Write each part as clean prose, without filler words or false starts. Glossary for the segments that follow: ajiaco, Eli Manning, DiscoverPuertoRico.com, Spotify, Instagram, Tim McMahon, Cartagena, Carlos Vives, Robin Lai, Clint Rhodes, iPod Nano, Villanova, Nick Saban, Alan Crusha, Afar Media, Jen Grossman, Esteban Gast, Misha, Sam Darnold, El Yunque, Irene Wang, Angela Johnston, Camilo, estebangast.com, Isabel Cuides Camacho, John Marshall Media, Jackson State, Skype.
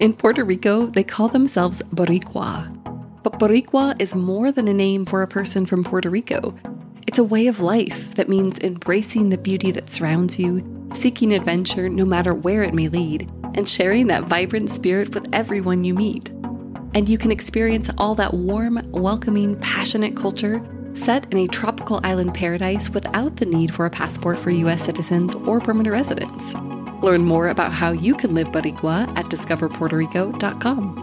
In Puerto Rico, they call themselves Boricua. But Boricua is more than a name for a person from Puerto Rico. It's a way of life that means embracing the beauty that surrounds you, seeking adventure no matter where it may lead, and sharing that vibrant spirit with everyone you meet. And you can experience all that warm, welcoming, passionate culture set in a tropical island paradise without the need for a passport for U.S. citizens or permanent residents. Learn more about how you can live Boricua at DiscoverPuertoRico.com.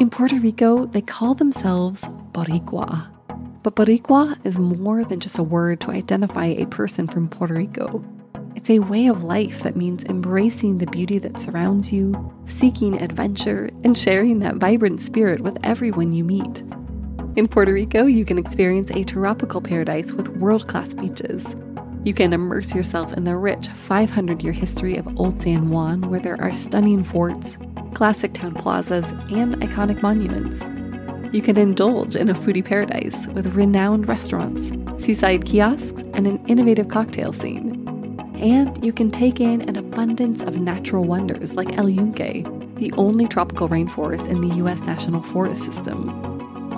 In Puerto Rico, they call themselves Boricua. But Boricua is more than just a word to identify a person from Puerto Rico. It's a way of life that means embracing the beauty that surrounds you, seeking adventure, and sharing that vibrant spirit with everyone you meet. In Puerto Rico, you can experience a tropical paradise with world-class beaches. You can immerse yourself in the rich 500-year history of Old San Juan, where there are stunning forts, classic town plazas, and iconic monuments. You can indulge in a foodie paradise with renowned restaurants, seaside kiosks, and an innovative cocktail scene. And you can take in an abundance of natural wonders like El Yunque, the only tropical rainforest in the U.S. National Forest System,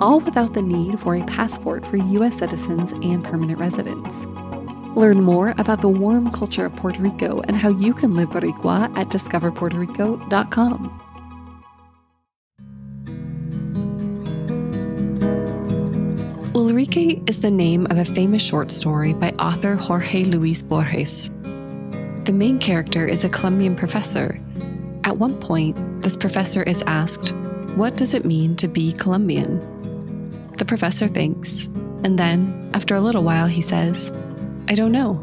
all without the need for a passport for U.S. citizens and permanent residents. Learn more about the warm culture of Puerto Rico and how you can live Boricua at DiscoverPuertoRico.com. Ulrike is the name of a famous short story by author Jorge Luis Borges. The main character is a Colombian professor. At one point, this professor is asked, "What does it mean to be Colombian?" The professor thinks, and then, after a little while, he says, "I don't know.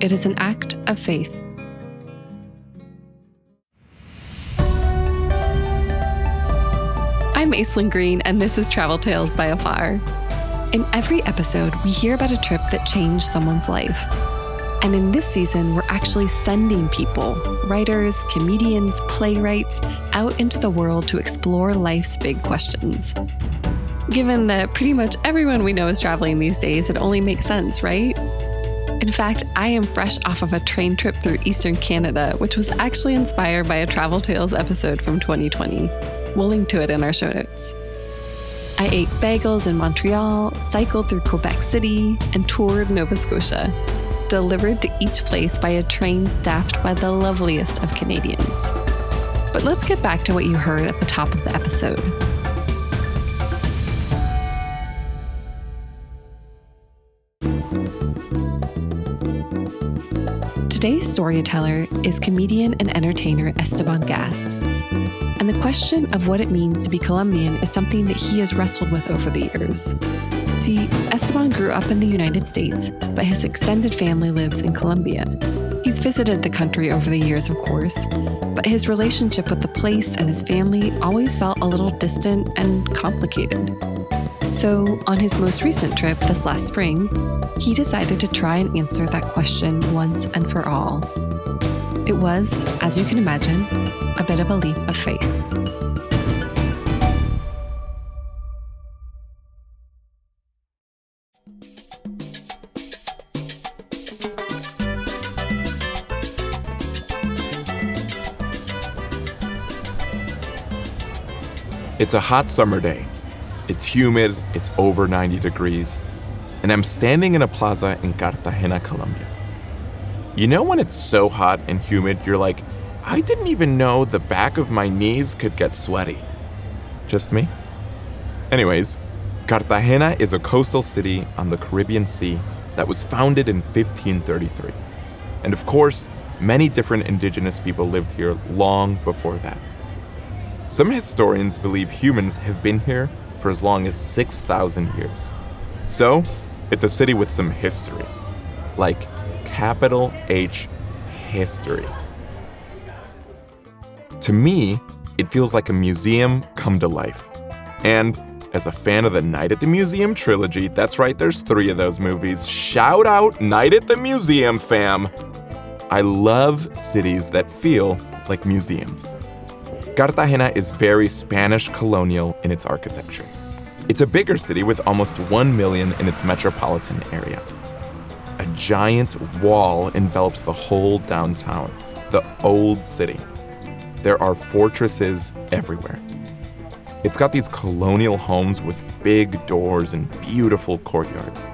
It is an act of faith." I'm Aislyn Greene, and this is Travel Tales by Afar. In every episode, we hear about a trip that changed someone's life. And in this season, we're actually sending people, writers, comedians, playwrights, out into the world to explore life's big questions. Given that pretty much everyone we know is traveling these days, it only makes sense, right? In fact, I am fresh off of a train trip through Eastern Canada, which was actually inspired by a Travel Tales episode from 2020. We'll link to it in our show notes. I ate bagels in Montreal, cycled through Quebec City, and toured Nova Scotia, delivered to each place by a train staffed by the loveliest of Canadians. But let's get back to what you heard at the top of the episode. Today's storyteller is comedian and entertainer Esteban Gast. And the question of what it means to be Colombian is something that he has wrestled with over the years. See, Esteban grew up in the United States, but his extended family lives in Colombia. He's visited the country over the years, of course, but his relationship with the place and his family always felt a little distant and complicated. So, on his most recent trip this last spring, he decided to try and answer that question once and for all. It was, as you can imagine, a bit of a leap of faith. It's a hot summer day. It's humid, it's over 90 degrees, and I'm standing in a plaza in Cartagena, Colombia. You know when it's so hot and humid, you're like, I didn't even know the back of my knees could get sweaty. Just me? Anyways, Cartagena is a coastal city on the Caribbean Sea that was founded in 1533. And of course, many different indigenous people lived here long before that. Some historians believe humans have been here for as long as 6,000 years. So, it's a city with some history. Like, capital H, history. To me, it feels like a museum come to life. And as a fan of the Night at the Museum trilogy, that's right, there's 3 of those movies. Shout out Night at the Museum, fam! I love cities that feel like museums. Cartagena is very Spanish colonial in its architecture. It's a bigger city with almost 1 million in its metropolitan area. A giant wall envelops the whole downtown, the old city. There are fortresses everywhere. It's got these colonial homes with big doors and beautiful courtyards.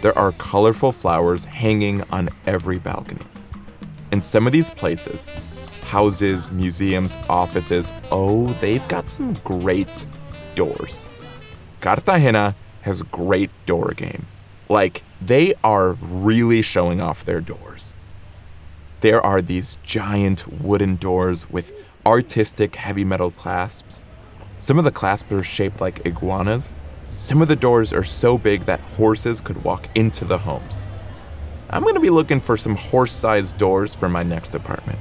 There are colorful flowers hanging on every balcony. And some of these places, houses, museums, offices, oh, they've got some great doors. Cartagena has a great door game. Like, they are really showing off their doors. There are these giant wooden doors with artistic heavy metal clasps. Some of the clasps are shaped like iguanas. Some of the doors are so big that horses could walk into the homes. I'm going to be looking for some horse-sized doors for my next apartment.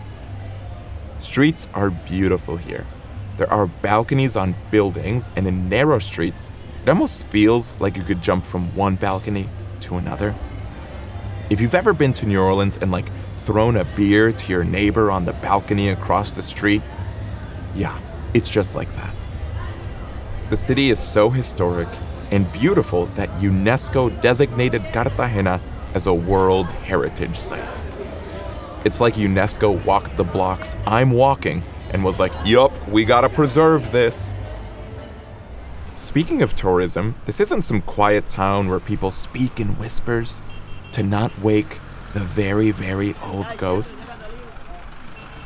Streets are beautiful here. There are balconies on buildings, and in narrow streets, it almost feels like you could jump from one balcony to another. If you've ever been to New Orleans and thrown a beer to your neighbor on the balcony across the street, yeah, it's just like that. The city is so historic and beautiful that UNESCO designated Cartagena as a World Heritage Site. It's like UNESCO walked the blocks I'm walking and was like, yup, we gotta preserve this. Speaking of tourism, this isn't some quiet town where people speak in whispers to not wake the very, very old ghosts.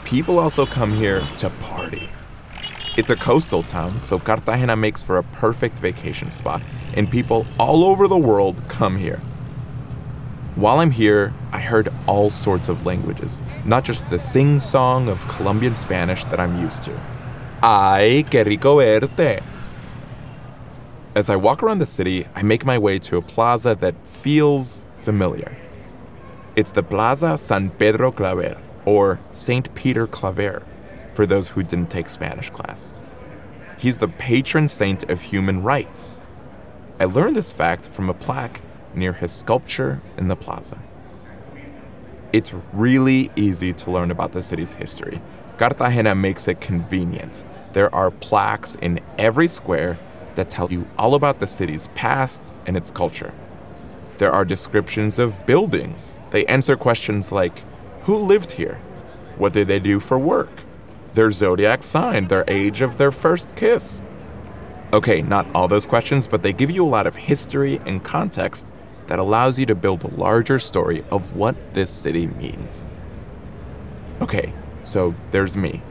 People also come here to party. It's a coastal town, so Cartagena makes for a perfect vacation spot, and people all over the world come here. While I'm here, I heard all sorts of languages, not just the sing-song of Colombian Spanish that I'm used to. Ay, qué rico verte. As I walk around the city, I make my way to a plaza that feels familiar. It's the Plaza San Pedro Claver, or St. Peter Claver, for those who didn't take Spanish class. He's the patron saint of human rights. I learned this fact from a plaque near his sculpture in the plaza. It's really easy to learn about the city's history. Cartagena makes it convenient. There are plaques in every square that tell you all about the city's past and its culture. There are descriptions of buildings. They answer questions like, who lived here? What did they do for work? Their zodiac sign, their age of their first kiss. Okay, not all those questions, but they give you a lot of history and context that allows you to build a larger story of what this city means. Okay, so there's me,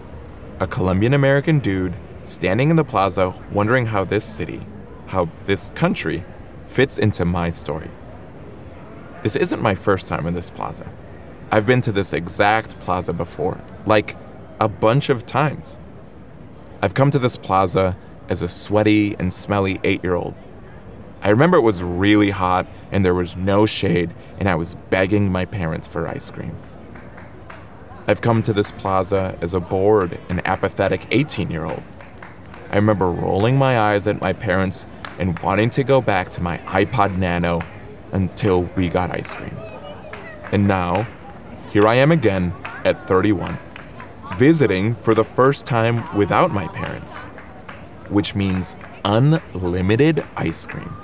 a Colombian-American dude standing in the plaza wondering how this city, how this country, fits into my story. This isn't my first time in this plaza. I've been to this exact plaza before, a bunch of times. I've come to this plaza as a sweaty and smelly 8-year-old. I remember it was really hot and there was no shade and I was begging my parents for ice cream. I've come to this plaza as a bored and apathetic 18-year-old. I remember rolling my eyes at my parents and wanting to go back to my iPod Nano until we got ice cream. And now, here I am again at 31, visiting for the first time without my parents, which means unlimited ice cream.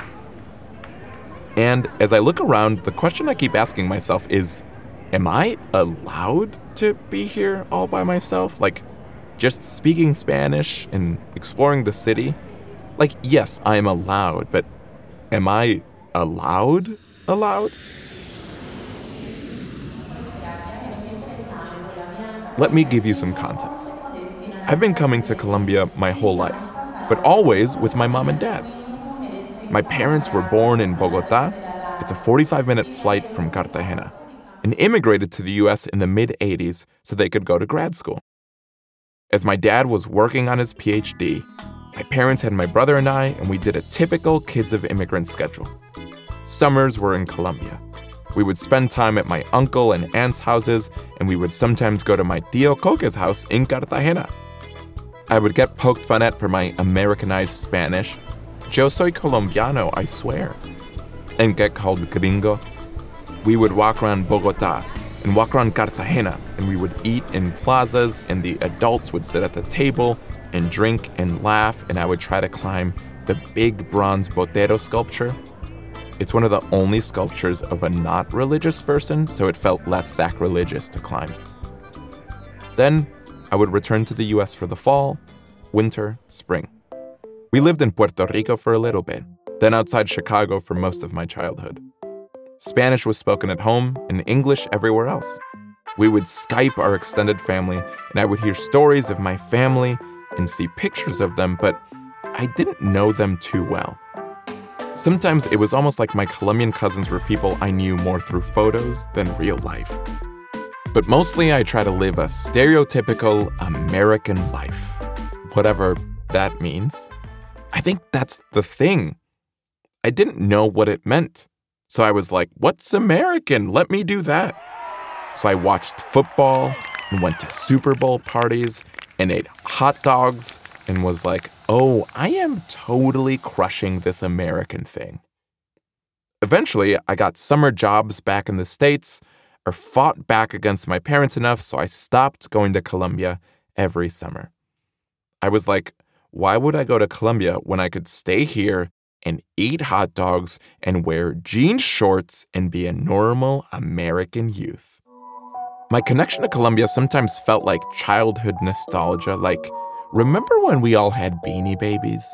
And as I look around, the question I keep asking myself is, am I allowed to be here all by myself? Just speaking Spanish and exploring the city? Yes, I am allowed, but am I allowed? Let me give you some context. I've been coming to Colombia my whole life, but always with my mom and dad. My parents were born in Bogotá. It's a 45-minute flight from Cartagena, and immigrated to the U.S. in the mid-'80s so they could go to grad school. As my dad was working on his PhD, my parents had my brother and I, and we did a typical kids of immigrants schedule. Summers were in Colombia. We would spend time at my uncle and aunt's houses, and we would sometimes go to my tío Coque's house in Cartagena. I would get poked fun at for my Americanized Spanish, yo soy colombiano, I swear, and get called gringo. We would walk around Bogotá and walk around Cartagena, and we would eat in plazas, and the adults would sit at the table and drink and laugh, and I would try to climb the big bronze Botero sculpture. It's one of the only sculptures of a not religious person, so it felt less sacrilegious to climb. Then, I would return to the U.S. for the fall, winter, spring. We lived in Puerto Rico for a little bit, then outside Chicago for most of my childhood. Spanish was spoken at home and English everywhere else. We would Skype our extended family, and I would hear stories of my family and see pictures of them, but I didn't know them too well. Sometimes it was almost like my Colombian cousins were people I knew more through photos than real life. But mostly I try to live a stereotypical American life, whatever that means. I think that's the thing. I didn't know what it meant. So I was like, what's American? Let me do that. So I watched football and went to Super Bowl parties and ate hot dogs and was like, oh, I am totally crushing this American thing. Eventually, I got summer jobs back in the States or fought back against my parents enough, so I stopped going to Colombia every summer. I was like, why would I go to Colombia when I could stay here and eat hot dogs and wear jean shorts and be a normal American youth? My connection to Colombia sometimes felt like childhood nostalgia, like, remember when we all had Beanie Babies?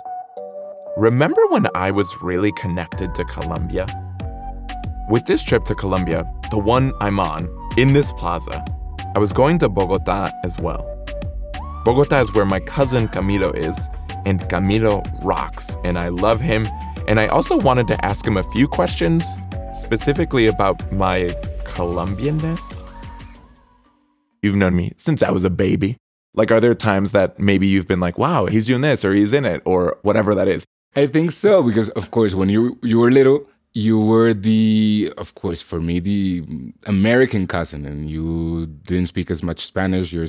Remember when I was really connected to Colombia? With this trip to Colombia, the one I'm on, in this plaza, I was going to Bogotá as well. Bogotá is where my cousin Camilo is, and Camilo rocks, and I love him. And I also wanted to ask him a few questions, specifically about my Colombianness. You've known me since I was a baby. Like, are there times that maybe you've been like, wow, he's doing this, or he's in it, or whatever that is? I think so, because, of course, when you were little, you were of course, for me, the American cousin, and you didn't speak as much Spanish, you're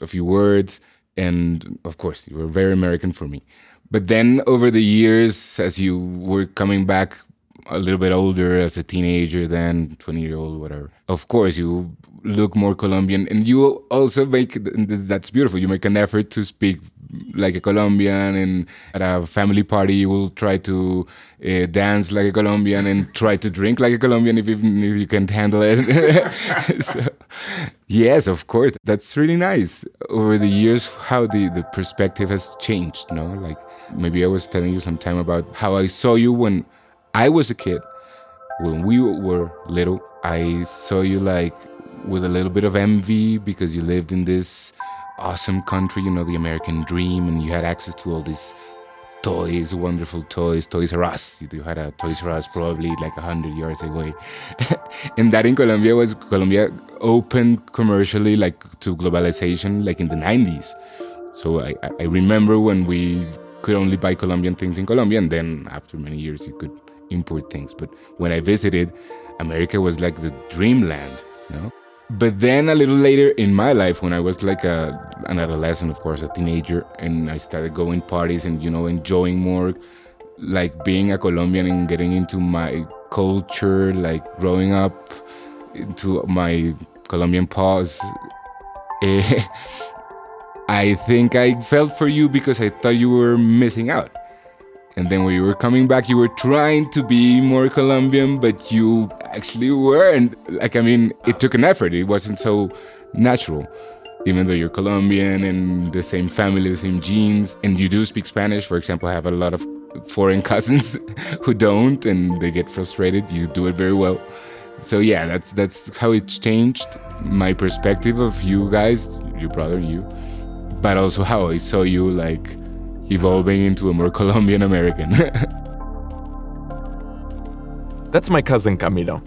a few words, and, of course, you were very American for me. But then, over the years, as you were coming back a little bit older, as a teenager then, 20-year-old, whatever, of course, you look more Colombian, and you also that's beautiful, you make an effort to speak like a Colombian, and at a family party you will try to dance like a Colombian and try to drink like a Colombian if you can't handle it. So, yes, of course, that's really nice. Over the years, how the perspective has changed, no? Like, maybe I was telling you some time about how I saw you when I was a kid. When we were little, I saw you like with a little bit of envy because you lived in this awesome country, you know, the American dream, and you had access to all these toys, wonderful toys, Toys R Us. You had a Toys R Us probably like 100 yards away. And that in Colombia was, Colombia open commercially like to globalization like in the 90s. So I remember when we could only buy Colombian things in Colombia, and then after many years you could import things. But when I visited, America was like the dreamland, you know? But then a little later in my life, when I was like an adolescent, of course, a teenager, and I started going parties and, you know, enjoying more, like being a Colombian and getting into my culture, like growing up into my Colombian past, I think I felt for you because I thought you were missing out. And then when you were coming back, you were trying to be more Colombian, but you actually weren't. Like, I mean, it took an effort. It wasn't so natural, even though you're Colombian and the same family, the same genes, and you do speak Spanish. For example, I have a lot of foreign cousins who don't, and they get frustrated. You do it very well. So yeah, that's how it's changed my perspective of you guys, your brother and you, but also how I saw you, like, evolving into a more Colombian American. That's my cousin Camilo.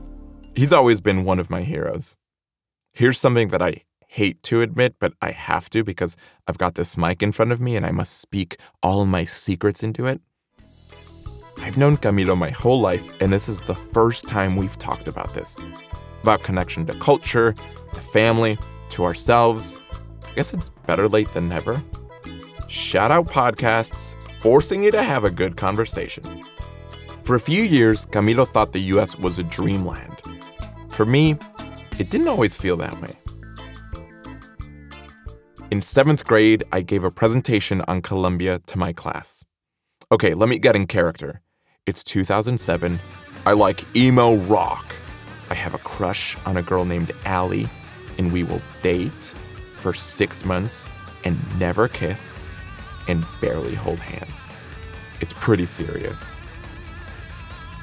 He's always been one of my heroes. Here's something that I hate to admit, but I have to because I've got this mic in front of me and I must speak all my secrets into it. I've known Camilo my whole life, and this is the first time we've talked about this. About connection to culture, to family, to ourselves. I guess it's better late than never. Shout out podcasts, forcing you to have a good conversation. For a few years, Camilo thought the U.S. was a dreamland. For me, it didn't always feel that way. In 7th grade, I gave a presentation on Colombia to my class. Okay, let me get in character. It's 2007. I like emo rock. I have a crush on a girl named Allie, and we will date for 6 months and never kiss and barely hold hands. It's pretty serious.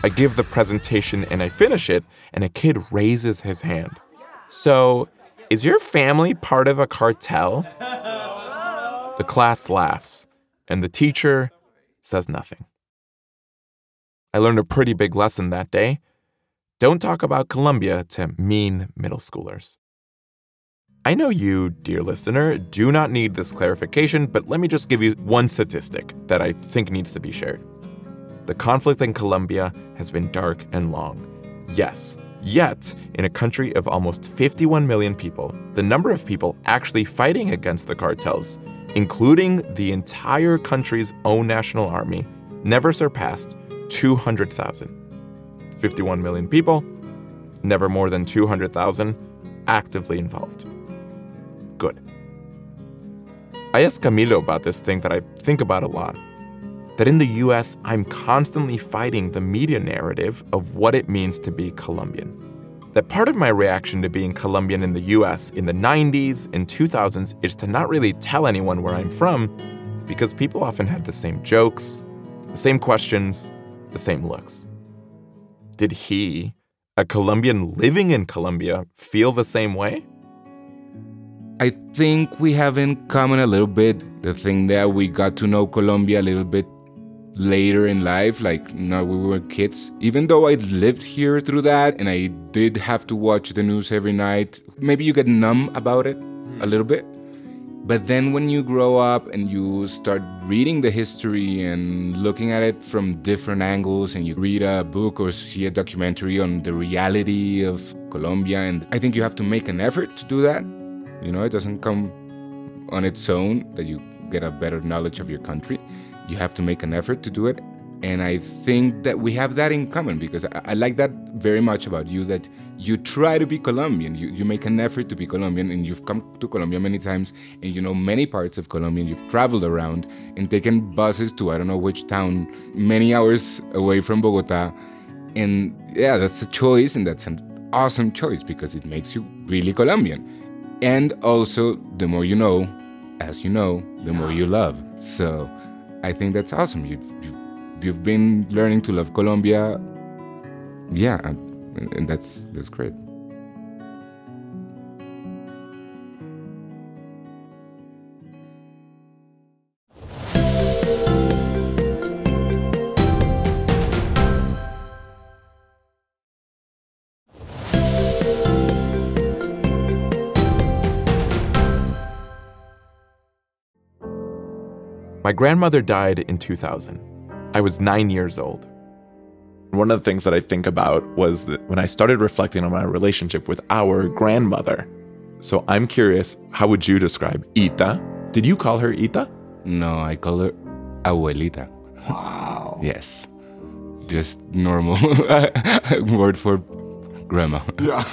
I give the presentation and I finish it, and a kid raises his hand. So, is your family part of a cartel? The class laughs, and the teacher says nothing. I learned a pretty big lesson that day. Don't talk about Colombia to mean middle schoolers. I know you, dear listener, do not need this clarification, but let me just give you one statistic that I think needs to be shared. The conflict in Colombia has been dark and long. Yes, yet, in a country of almost 51 million people, the number of people actually fighting against the cartels, including the entire country's own national army, never surpassed 200,000. 51 million people, never more than 200,000 actively involved. Good. I asked Camilo about this thing that I think about a lot, that in the US, I'm constantly fighting the media narrative of what it means to be Colombian. That part of my reaction to being Colombian in the US in the 90s and 2000s is to not really tell anyone where I'm from, because people often had the same jokes, the same questions, the same looks. Did he, a Colombian living in Colombia, feel the same way? I think we have in common a little bit the thing that we got to know Colombia a little bit later in life, like when we were kids. Even though I lived here through that and I did have to watch the news every night, maybe you get numb about it a little bit. But then when you grow up and you start reading the history and looking at it from different angles, and you read a book or see a documentary on the reality of Colombia, and I think you have to make an effort to do that. You know, it doesn't come on its own that you get a better knowledge of your country. You have to make an effort to do it. And I think that we have that in common, because I like that very much about you, that you try to be Colombian. You make an effort to be Colombian, and you've come to Colombia many times, and you know many parts of Colombia, and you've traveled around and taken buses to I don't know which town, many hours away from Bogotá. And yeah, that's a choice, and that's an awesome choice, because it makes you really Colombian. And also, the more you know, as you know, the more you love. So I think that's awesome. You've been learning to love Colombia. Yeah, and that's great. My grandmother died in 2000. I was 9 years old. One of the things that I think about was that when I started reflecting on my relationship with our grandmother. So I'm curious, how would you describe Ita? Did you call her Ita? No, I call her Abuelita. Wow. Yes. Just normal word for grandma. Yeah.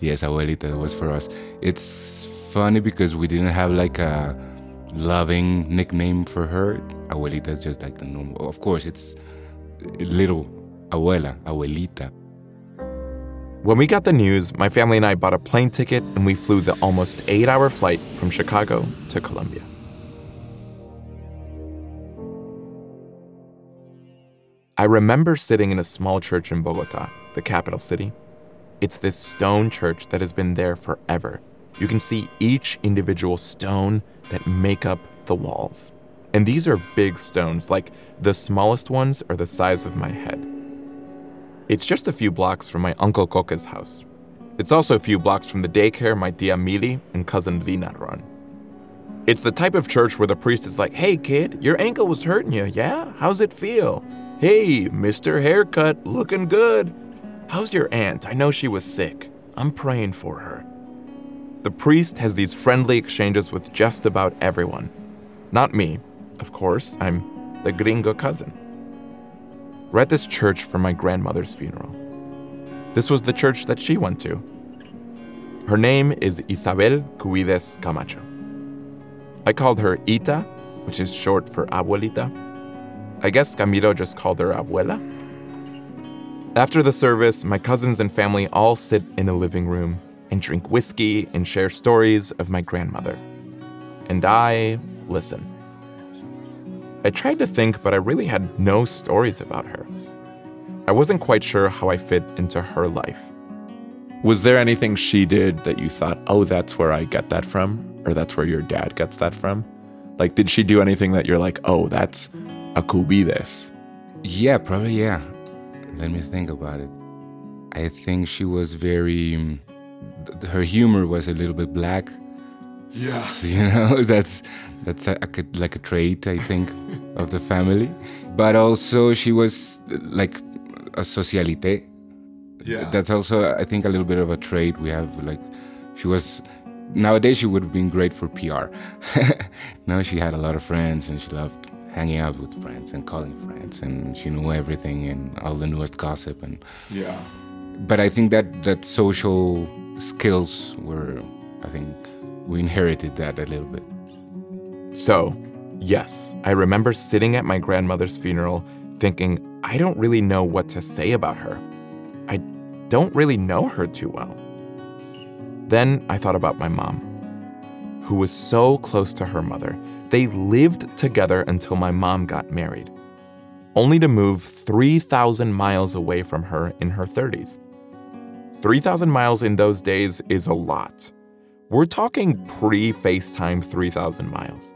Yes, Abuelita was for us. It's funny because we didn't have like a loving nickname for her. Abuelita is just like the normal. Of course, it's little abuela, abuelita. When we got the news, my family and I bought a plane ticket and we flew the almost 8-hour flight from Chicago to Colombia. I remember sitting in a small church in Bogotá, the capital city. It's this stone church that has been there forever. You can see each individual stone that make up the walls. And these are big stones, like the smallest ones are the size of my head. It's just a few blocks from my Uncle Coque's house. It's also a few blocks from the daycare my Tia Mili and cousin Vina run. It's the type of church where the priest is like, "Hey kid, your ankle was hurting you, yeah? How's it feel? Hey, Mr. Haircut, looking good. How's your aunt? I know she was sick. I'm praying for her." The priest has these friendly exchanges with just about everyone. Not me. Of course, I'm the gringo cousin. We're at this church for my grandmother's funeral. This was the church that she went to. Her name is Isabel Cuides Camacho. I called her Ita, which is short for Abuelita. I guess Camilo just called her Abuela. After the service, my cousins and family all sit in a living room and drink whiskey and share stories of my grandmother. And I listen. I tried to think, but I really had no stories about her. I wasn't quite sure how I fit into her life. Was there anything she did that you thought, oh, that's where I get that from? Or that's where your dad gets that from? Like, did she do anything that you're like, oh, that's a Cubides? Yeah, probably, yeah. Let me think about it. I think she was very... her humor was a little bit black. Yeah. So, you know, that's like a trait, I think, of the family. But also she was like a socialite. Yeah. That's also, I think, a little bit of a trait we have. Like, she was... Nowadays, she would have been great for PR. No, she had a lot of friends, and she loved hanging out with friends and calling friends, and she knew everything and all the newest gossip. And yeah. But I think that social skills were, I think, we inherited that a little bit. So, yes, I remember sitting at my grandmother's funeral thinking, I don't really know what to say about her. I don't really know her too well. Then I thought about my mom, who was so close to her mother. They lived together until my mom got married, only to move 3,000 miles away from her in her 30s. 3,000 miles in those days is a lot. We're talking pre-FaceTime 3,000 miles.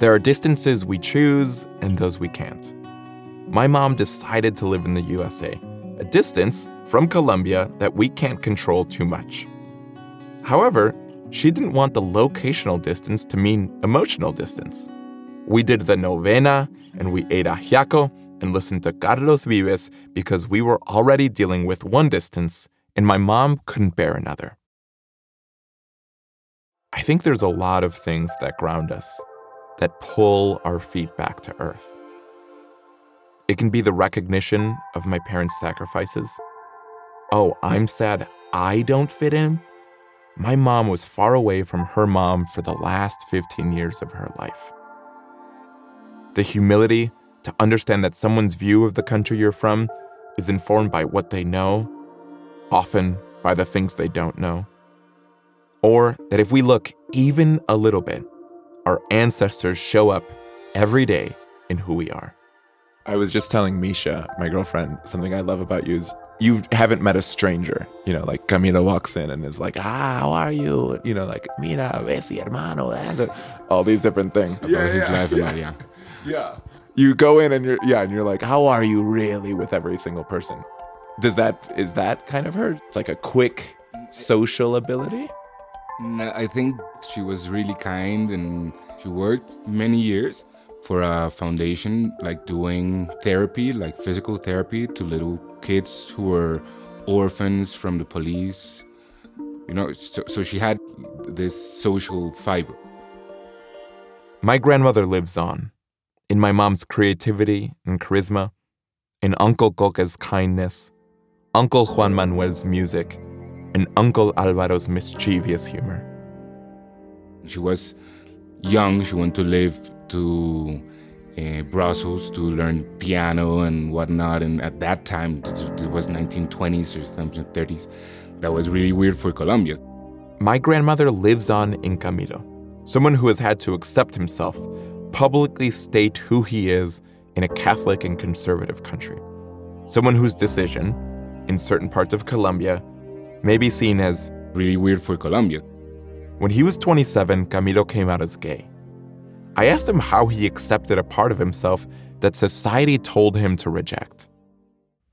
There are distances we choose and those we can't. My mom decided to live in the USA, a distance from Colombia that we can't control too much. However, she didn't want the locational distance to mean emotional distance. We did the novena, and we ate ajiaco and listened to Carlos Vives because we were already dealing with one distance, and my mom couldn't bear another. I think there's a lot of things that ground us, that pull our feet back to earth. It can be the recognition of my parents' sacrifices. Oh, I'm sad I don't fit in. My mom was far away from her mom for the last 15 years of her life. The humility to understand that someone's view of the country you're from is informed by what they know, often by the things they don't know. Or that if we look even a little bit, our ancestors show up every day in who we are. I was just telling Misha, my girlfriend, something I love about you is you haven't met a stranger. You know, like Camilo walks in and is like, ah, how are you? You know, like, mira, besi, hermano. And all these different things. Yeah. You go in and you're like, how are you really with every single person? Is that kind of her? It's like a quick social ability? No, I think she was really kind, and she worked many years for a foundation, like doing therapy, like physical therapy to little kids who were orphans from the police. You know, so she had this social fiber. My grandmother lives on, in my mom's creativity and charisma, in Uncle Coque's kindness, Uncle Juan Manuel's music, and Uncle Alvaro's mischievous humor. She was young, she went to live to Brussels to learn piano and whatnot. And at that time, it was 1920s or something, 30s. That was really weird for Colombia. My grandmother lives on in Camilo, someone who has had to accept himself, publicly state who he is in a Catholic and conservative country. Someone whose decision, in certain parts of Colombia, may be seen as really weird for Colombia. When he was 27, Camilo came out as gay. I asked him how he accepted a part of himself that society told him to reject.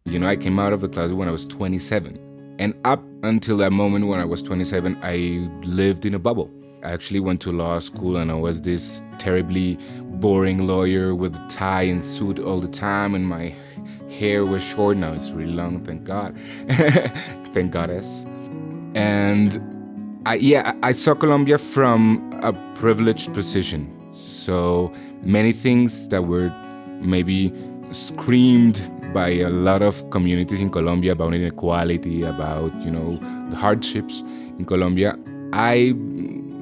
You know, I came out of the closet when I was 27. And up until that moment when I was 27, I lived in a bubble. I actually went to law school, and I was this terribly boring lawyer with a tie and suit all the time, and my hair was short. Now it's really long, thank God. Thank goddess. And I saw Colombia from a privileged position. So many things that were maybe screamed by a lot of communities in Colombia about inequality, about, you know, the hardships in Colombia, I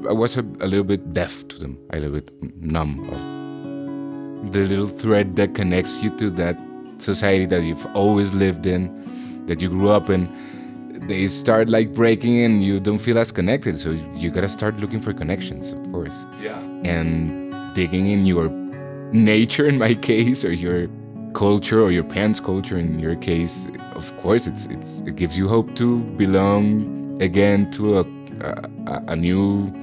was a little bit deaf to them, a little bit numb of the little thread that connects you to that society that you've always lived in, that you grew up in. they start like breaking and you don't feel as connected. So you gotta start looking for connections, of course. Yeah. And digging in your nature, in my case, or your culture, or your parents' culture, in your case. Of course, it gives you hope to belong again to a new,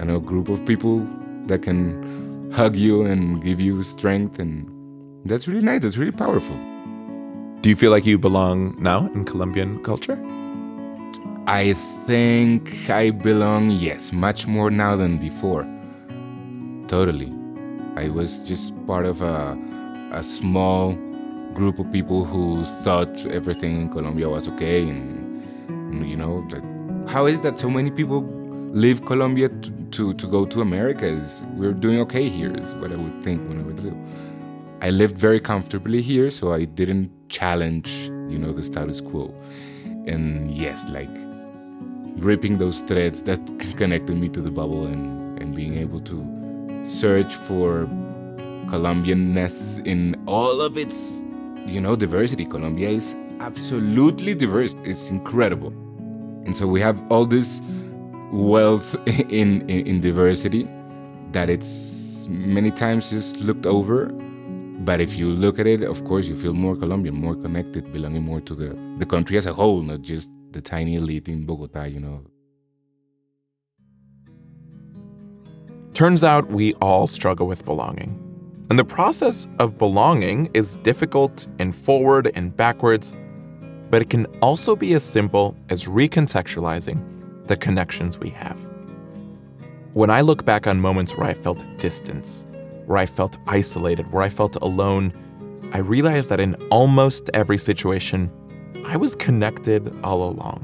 I know, group of people that can hug you and give you strength, and that's really nice. That's really powerful. Do you feel like you belong now in Colombian culture? I think I belong, yes, much more now than before. Totally. I was just part of a small group of people who thought everything in Colombia was okay, and you know, like, how is that so many people leave Colombia to go to America? We're doing okay here, is what I would think when I was little. I lived very comfortably here, so I didn't challenge, you know, the status quo. And yes, like ripping those threads that connected me to the bubble, and being able to search for Colombianness in all of its, you know, diversity. Colombia is absolutely diverse. It's incredible. And so we have all this wealth in diversity that it's many times just looked over. But if you look at it, of course, you feel more Colombian, more connected, belonging more to the country as a whole, not just the tiny elite in Bogotá, you know. Turns out we all struggle with belonging. And the process of belonging is difficult and forward and backwards, but it can also be as simple as recontextualizing the connections we have. When I look back on moments where I felt distance, where I felt isolated, where I felt alone, I realized that in almost every situation, I was connected all along.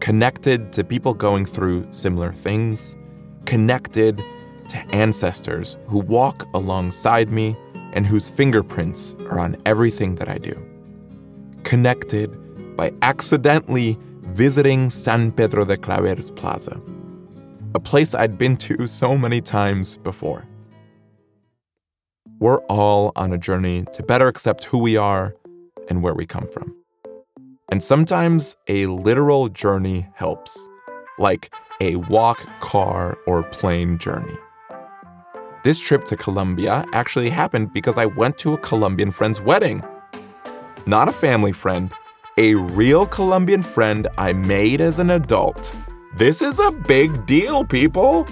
Connected to people going through similar things, connected to ancestors who walk alongside me and whose fingerprints are on everything that I do. Connected by accidentally visiting San Pedro de Claver's plaza, a place I'd been to so many times before. We're all on a journey to better accept who we are and where we come from. And sometimes a literal journey helps, like a walk, car, or plane journey. This trip to Colombia actually happened because I went to a Colombian friend's wedding. Not a family friend, a real Colombian friend I made as an adult. This is a big deal, people.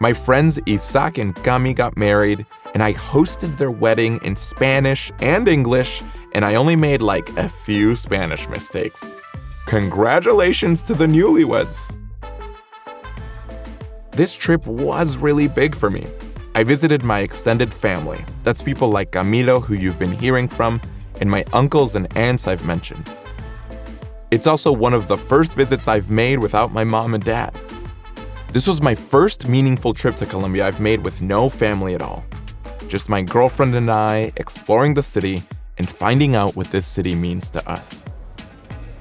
My friends Isaac and Cami got married, and I hosted their wedding in Spanish and English, and I only made like a few Spanish mistakes. Congratulations to the newlyweds. This trip was really big for me. I visited my extended family. That's people like Camilo, who you've been hearing from, and my uncles and aunts I've mentioned. It's also one of the first visits I've made without my mom and dad. This was my first meaningful trip to Colombia I've made with no family at all. Just my girlfriend and I exploring the city and finding out what this city means to us.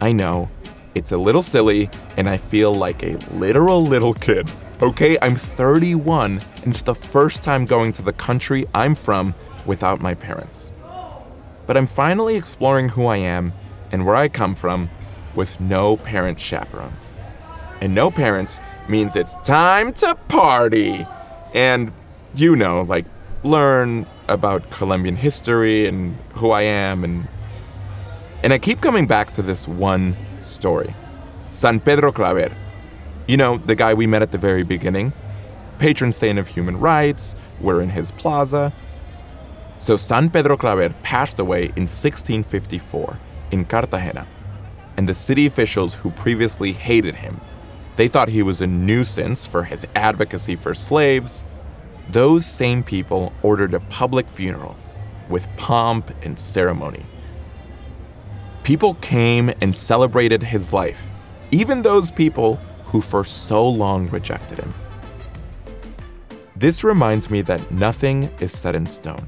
I know, it's a little silly, and I feel like a literal little kid. Okay, I'm 31, and it's the first time going to the country I'm from without my parents. But I'm finally exploring who I am and where I come from with no parent chaperones. And no parents means it's time to party! And, you know, like, learn about Colombian history and who I am. And I keep coming back to this one story. San Pedro Claver. You know, the guy we met at the very beginning, patron saint of human rights, we're in his plaza. So San Pedro Claver passed away in 1654 in Cartagena, and the city officials who previously hated him, they thought he was a nuisance for his advocacy for slaves. Those same people ordered a public funeral with pomp and ceremony. People came and celebrated his life, even those people who for so long rejected him. This reminds me that nothing is set in stone,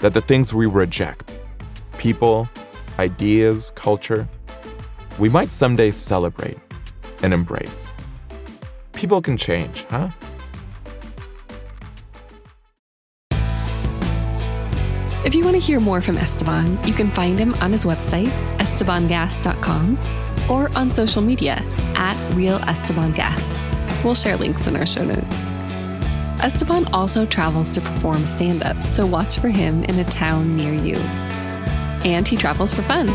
that the things we reject, people, ideas, culture, we might someday celebrate and embrace. People can change, huh? If you want to hear more from Esteban, you can find him on his website, estebangast.com, or on social media at @RealEstebanGast. We'll share links in our show notes. Esteban also travels to perform stand-up, so watch for him in a town near you. And he travels for fun.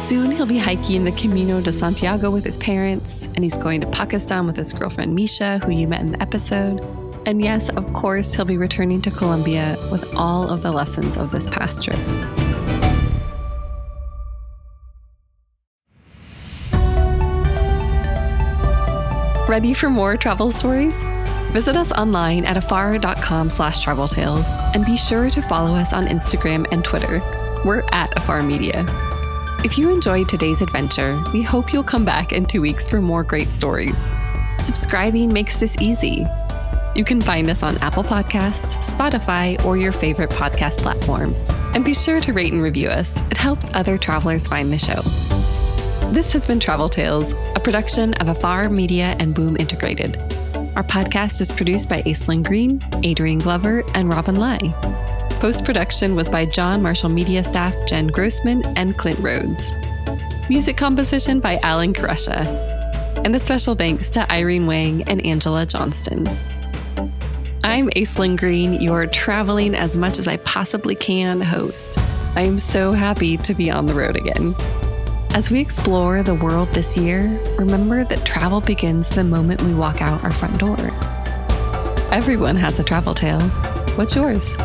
Soon he'll be hiking the Camino de Santiago with his parents, and he's going to Pakistan with his girlfriend Misha, who you met in the episode. And yes, of course, he'll be returning to Colombia with all of the lessons of this past trip. Ready for more travel stories? Visit us online at afar.com/travel tales, and be sure to follow us on Instagram and Twitter. We're at Afar Media. If you enjoyed today's adventure, we hope you'll come back in 2 weeks for more great stories. Subscribing makes this easy. You can find us on Apple Podcasts, Spotify, or your favorite podcast platform. And be sure to rate and review us. It helps other travelers find the show. This has been Travel Tales, a production of Afar Media and Boom Integrated. Our podcast is produced by Aislyn Greene, Adrian Glover, and Robin Lai. Post-production was by John Marshall Media staff Jen Grossman and Clint Rhodes. Music composition by Alan Crusha. And a special thanks to Irene Wang and Angela Johnston. I'm Aislyn Greene, your traveling as much as I possibly can host. I am so happy to be on the road again. As we explore the world this year, remember that travel begins the moment we walk out our front door. Everyone has a travel tale. What's yours?